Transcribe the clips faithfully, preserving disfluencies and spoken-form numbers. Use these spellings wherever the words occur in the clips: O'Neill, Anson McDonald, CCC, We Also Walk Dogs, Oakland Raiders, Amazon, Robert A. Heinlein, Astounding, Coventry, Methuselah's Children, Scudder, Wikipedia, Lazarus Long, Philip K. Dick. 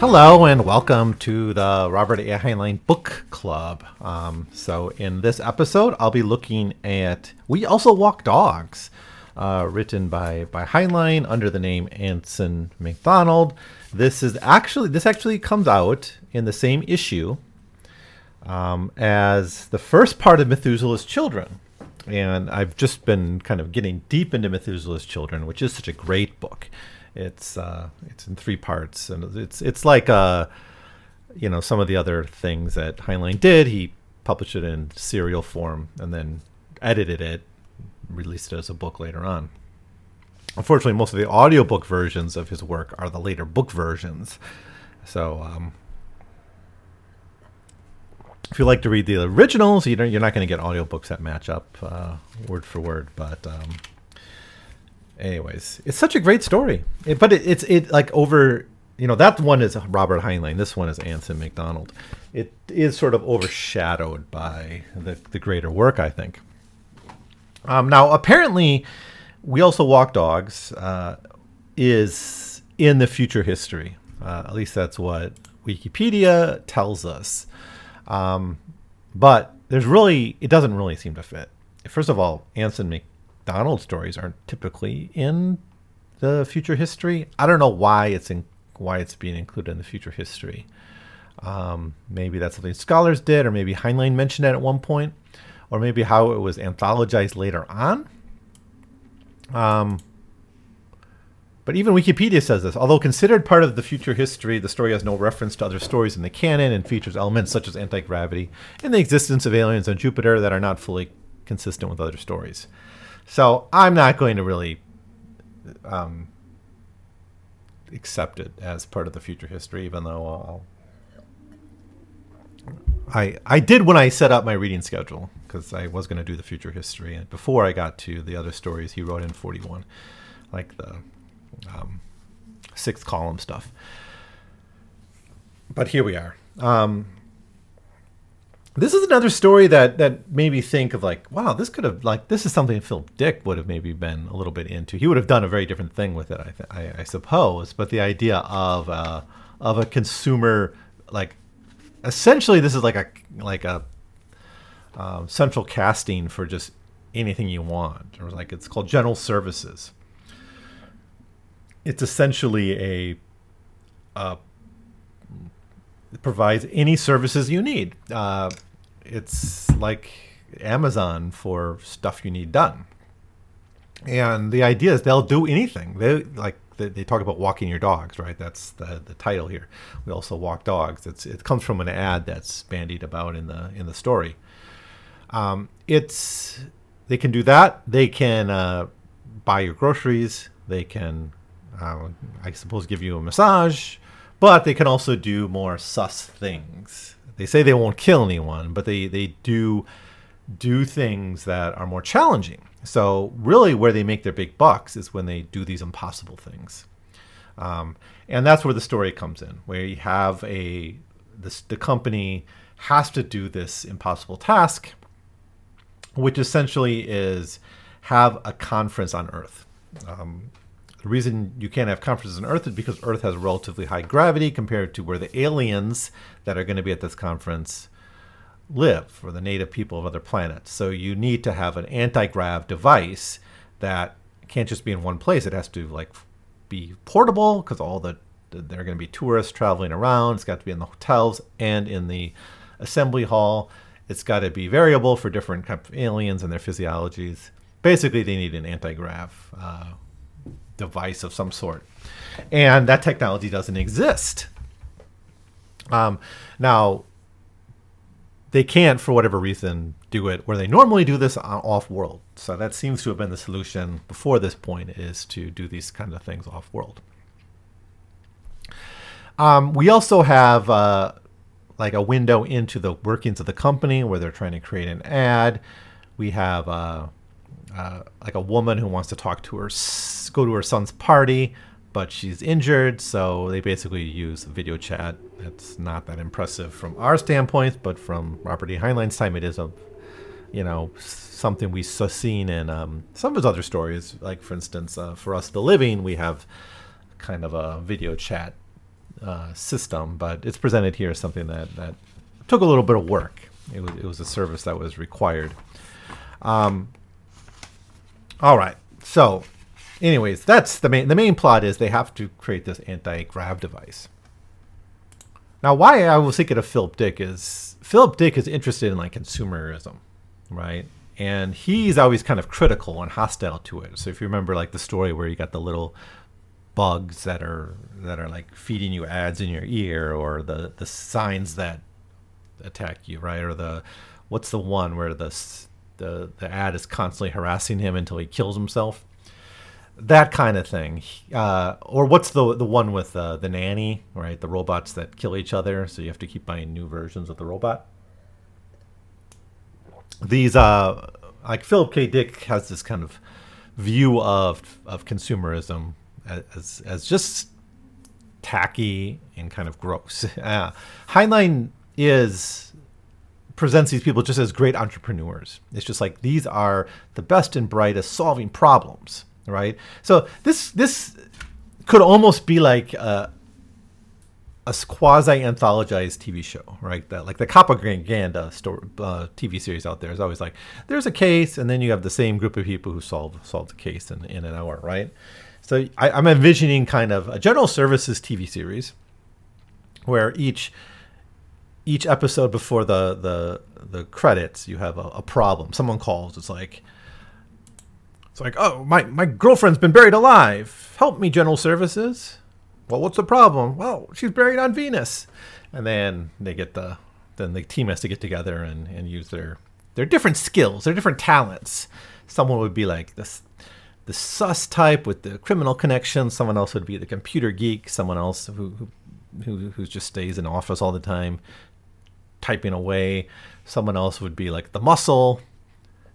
Hello and welcome to the Robert A. Heinlein Book Club. Um, so in this episode, I'll be looking at We Also Walk Dogs, uh, written by, by Heinlein under the name Anson McDonald. This is actually this actually comes out in the same issue um, as the first part of Methuselah's Children. And I've just been kind of getting deep into Methuselah's Children, which is such a great book. It's uh, it's in three parts, and it's it's like uh, you know, some of the other things that Heinlein did. He published it in serial form and then edited it, released it as a book later on. Unfortunately, most of the audiobook versions of his work are the later book versions. So um, if you like to read the originals, you don't, you're not going to get audiobooks that match up uh, word for word, but. Um, Anyways, it's such a great story, it, but it, it's it like over, you know, that one is Robert Heinlein. This one is Anson McDonald. It is sort of overshadowed by the, the greater work, I think. Um, now, apparently, We Also Walk Dogs uh, is in the future history. Uh, at least that's what Wikipedia tells us. Um, but there's really, it doesn't really seem to fit. First of all, Anson McDonald. Donald stories aren't typically in the future history. I don't know why it's in, why it's being included in the future history. Um, maybe that's something scholars did, or maybe Heinlein mentioned it at one point, or maybe how it was anthologized later on. Um, but even Wikipedia says this. Although considered part of the future history, the story has no reference to other stories in the canon and features elements such as anti-gravity and the existence of aliens on Jupiter that are not fully consistent with other stories. So I'm not going to really um, accept it as part of the future history, even though I'll, I I did when I set up my reading schedule, because I was going to do the future history and before I got to the other stories he wrote in forty-one, like the um, sixth column stuff. But here we are. Um, This is another story that, that made me think of like, wow, this could have like this is something Philip Dick would have maybe been a little bit into. He would have done a very different thing with it, I th- I, I suppose. But the idea of uh, of a consumer, like essentially this is like a like a uh, central casting for just anything you want, or like it's called general services. It's essentially a. a It provides any services you need. Uh, it's like Amazon for stuff you need done. And the idea is they'll do anything. They like they, they talk about walking your dogs, right? That's the, the title here. We also walk dogs. It's it comes from an ad that's bandied about in the in the story. Um, it's they can do that. They can uh, buy your groceries. They can, uh, I suppose, give you a massage. But they can also do more sus things. They say they won't kill anyone, but they, they do do things that are more challenging. So really where they make their big bucks is when they do these impossible things. Um, and that's where the story comes in, where you have a, this, the company has to do this impossible task, which essentially is have a conference on Earth. Um, The reason you can't have conferences on Earth is because Earth has relatively high gravity compared to where the aliens that are going to be at this conference live, or the native people of other planets. So you need to have an anti-grav device that can't just be in one place. It has to like be portable because all the there are going to be tourists traveling around. It's got to be in the hotels and in the assembly hall. It's got to be variable for different kinds of aliens and their physiologies. Basically, they need an anti-grav uh, device of some sort, and that technology doesn't exist. Um, now, they can't, for whatever reason, do it where they normally do this off-world. So that seems to have been the solution before this point, is to do these kind of things off-world. Um, we also have uh, like a window into the workings of the company where they're trying to create an ad. We have uh, uh, like a woman who wants to talk to her, go to her son's party, but she's injured, so they basically use video chat. It's not that impressive from our standpoint, but from Robert E. Heinlein's time, it is a, you know, something we've seen in um, some of his other stories. Like, for instance, uh, for us, The Living, we have kind of a video chat uh, system, but it's presented here as something that, that took a little bit of work. It was, it was a service that was required. Um, all right, so... Anyways, that's the main the main plot is they have to create this anti-grav device. Now, why I was thinking of Philip Dick is Philip Dick is interested in like consumerism, right? And he's always kind of critical and hostile to it. So if you remember like the story where you got the little bugs that are that are like feeding you ads in your ear, or the, the signs that attack you, right? Or the what's the one where the the the ad is constantly harassing him until he kills himself? That kind of thing, uh, or what's the the one with uh, the nanny, right? The robots that kill each other, so you have to keep buying new versions of the robot. These, uh, like Philip K. Dick has this kind of view of of consumerism as as just tacky and kind of gross. Uh, Heinlein is presents these people just as great entrepreneurs. It's just like these are the best and brightest solving problems. Right, so this this could almost be like a, a quasi anthologized T V show, right? That like the propaganda story, uh, T V series out there is always like there's a case, and then you have the same group of people who solve solve the case in, in an hour, right? So I, I'm envisioning kind of a general services T V series where each each episode before the the the credits, you have a, a problem. Someone calls. It's like. Like, oh, my, my girlfriend's been buried alive. Help me, General Services. Well, what's the problem? Well, she's buried on Venus. And then they get the then the team has to get together and, and use their their different skills, their different talents. Someone would be like this the sus type with the criminal connection. Someone else would be the computer geek. Someone else who who who just stays in office all the time, typing away. Someone else would be like the muscle.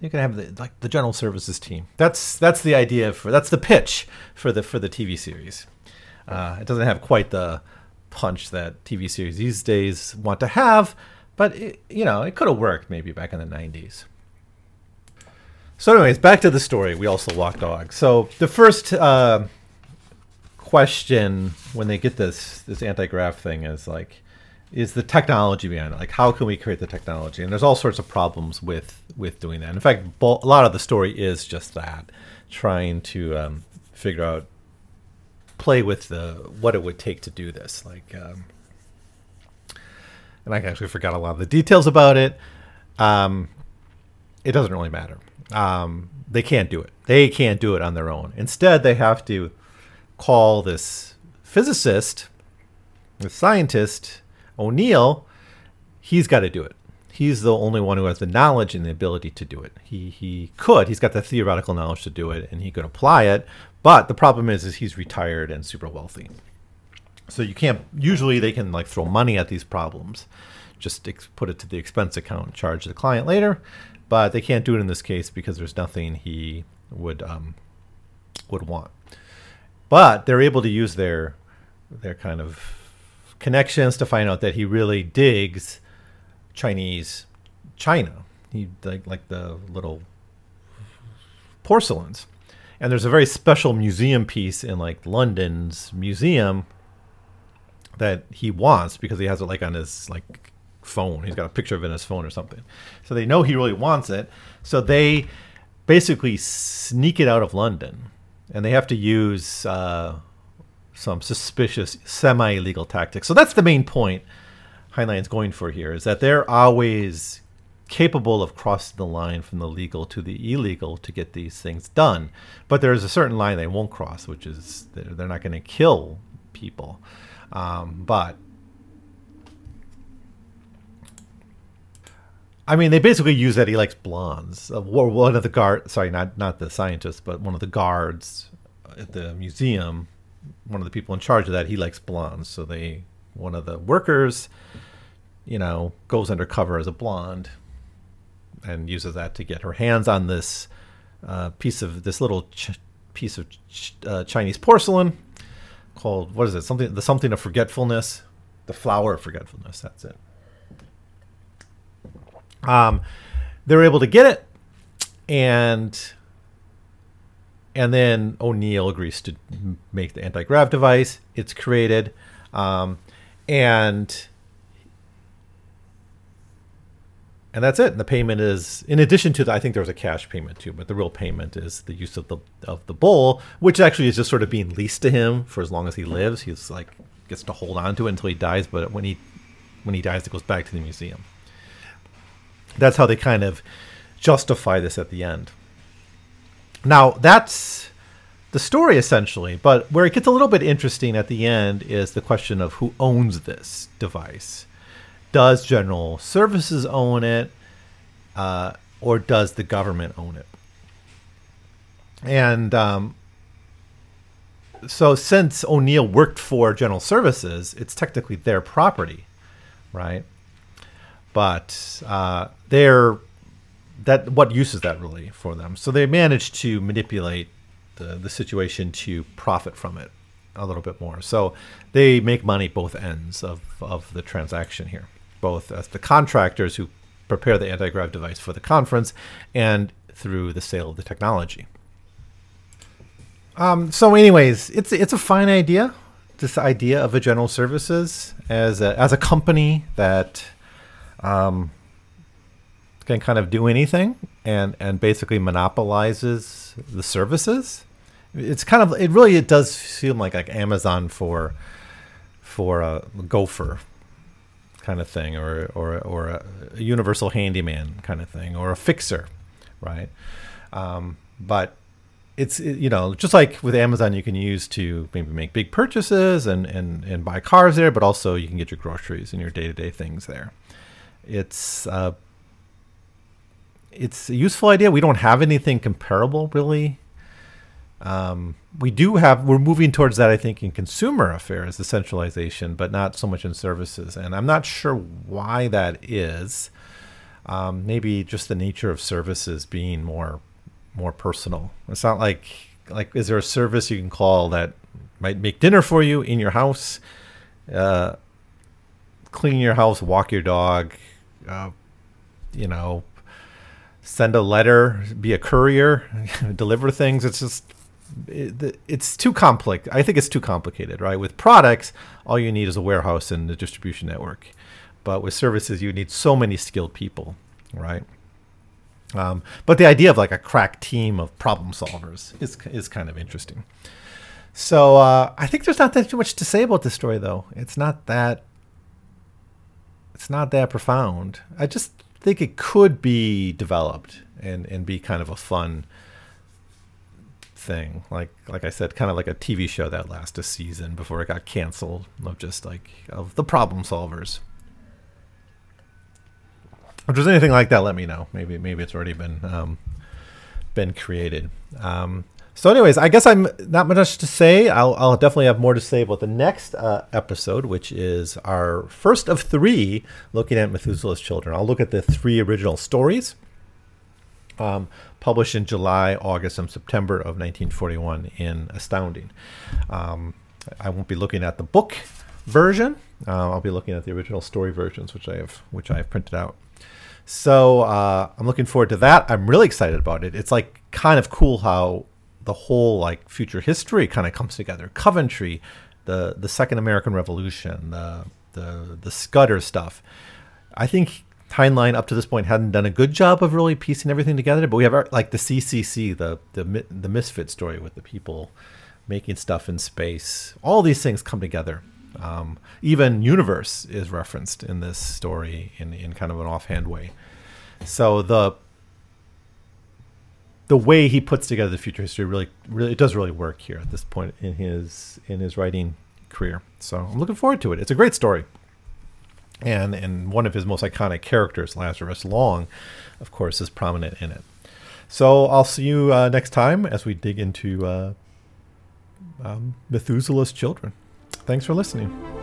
You can have the, like the general services team. That's that's the idea for that's the pitch for the for the T V series. Uh, it doesn't have quite the punch that T V series these days want to have, but it, you know it could have worked maybe back in the nineties. So, anyways, back to the story. We also walk dogs. So the first uh, question when they get this this anti-grav thing is like. Is the technology behind it. Like, how can we create the technology? And there's all sorts of problems with, with doing that. And in fact, bo- a lot of the story is just that, trying to um, figure out, play with the what it would take to do this. Like, um, and I actually forgot a lot of the details about it. Um, it doesn't really matter. Um, they can't do it. They can't do it on their own. Instead, they have to call this physicist, this scientist, O'Neill. He's got to do it. He's the only one who has the knowledge and the ability to do it. He he could. He's got the theoretical knowledge to do it, and he could apply it. But the problem is, is he's retired and super wealthy. So you can't. Usually, they can like throw money at these problems, just ex- put it to the expense account and charge the client later. But they can't do it in this case because there's nothing he would um would want. But they're able to use their their kind of connections to find out that he really digs Chinese China. He like like the little porcelains. And there's a very special museum piece in like London's museum that he wants because he has it like on his like phone. He's got a picture of it in his phone or something. So they know he really wants it. So they basically sneak it out of London, and they have to use uh some suspicious semi-illegal tactics. So that's the main point Heinlein's going for here, is that they're always capable of crossing the line from the legal to the illegal to get these things done. But there is a certain line they won't cross, which is they're not going to kill people. Um, but, I mean, they basically use that he likes blondes. Uh, one of the guards, sorry, not, not the scientist, but one of the guards at the museum, one of the people in charge of that, he likes blondes. So they, one of the workers, you know, goes undercover as a blonde and uses that to get her hands on this uh, piece of this little ch- piece of ch- uh, Chinese porcelain called, what is it? Something, the something of forgetfulness, the flower of forgetfulness. That's it. Um, they're able to get it, and and then O'Neill agrees to make the anti-grav device. It's created, um, and and that's it. And the payment is, in addition to the, I think there was a cash payment too, but the real payment is the use of the of the bowl, which actually is just sort of being leased to him for as long as he lives. He's like gets to hold on to it until he dies, but when he when he dies, it goes back to the museum. That's how they kind of justify this at the end. Now, that's the story, essentially. But where it gets a little bit interesting at the end is the question of who owns this device. Does General Services own it, uh, or does the government own it? And um, so since O'Neill worked for General Services, it's technically their property, right? But uh, they're that. What use is that really for them? So they managed to manipulate the, the situation to profit from it a little bit more. So they make money both ends of, of the transaction here, both as the contractors who prepare the anti-grav device for the conference and through the sale of the technology. Um, so, anyways, it's it's a fine idea. This idea of a General Services as a, as a company that. Um, can kind of do anything and, and basically monopolizes the services. It's kind of, it really, it does seem like like Amazon for for a gopher kind of thing, or or or a universal handyman kind of thing, or a fixer, right? Um, but it's, it, you know, just like with Amazon, you can use to maybe make big purchases and, and, and buy cars there, but also you can get your groceries and your day-to-day things there. It's uh, it's a useful idea. We don't have anything comparable, really. Um, we do have. We're moving towards that, I think, in consumer affairs, the centralization, but not so much in services. And I'm not sure why that is. Um, maybe just the nature of services being more more personal. It's not like like is there a service you can call that might make dinner for you in your house, uh, clean your house, walk your dog. Uh, you know, send a letter, be a courier, deliver things. It's just, it, it's too complex. I think it's too complicated, right? With products, all you need is a warehouse and a distribution network. But with services, you need so many skilled people, right? Um, but the idea of like a crack team of problem solvers is is kind of interesting. So uh, I think there's not that much to say about this story, though. It's not that It's not that profound. I just think it could be developed and, and be kind of a fun thing. Like like I said, kind of like a T V show that lasted a season before it got canceled, of just like of the problem solvers. If there's anything like that, let me know. Maybe maybe it's already been um, been created. Um, so, anyways, I guess I'm not much to say. I'll, I'll definitely have more to say about the next uh, episode, which is our first of three looking at Methuselah's Children. I'll look at the three original stories um, published in July, August, and September of nineteen forty-one in Astounding. Um, I won't be looking at the book version. Uh, I'll be looking at the original story versions, which I have, which I have printed out. So uh, I'm looking forward to that. I'm really excited about it. It's like kind of cool how the whole like future history kind of comes together. Coventry, the the Second American Revolution, the the the Scudder stuff. I think Heinlein up to this point hadn't done a good job of really piecing everything together. But we have our, like the C C C, the the the misfit story with the people making stuff in space. All these things come together. Um, even universe is referenced in this story in in kind of an offhand way. So the. The way he puts together the future history really, really, it does really work here at this point in his in his writing career. So I'm looking forward to it. It's a great story, and and one of his most iconic characters, Lazarus Long, of course, is prominent in it. So I'll see you uh, next time as we dig into uh, um, Methuselah's Children. Thanks for listening.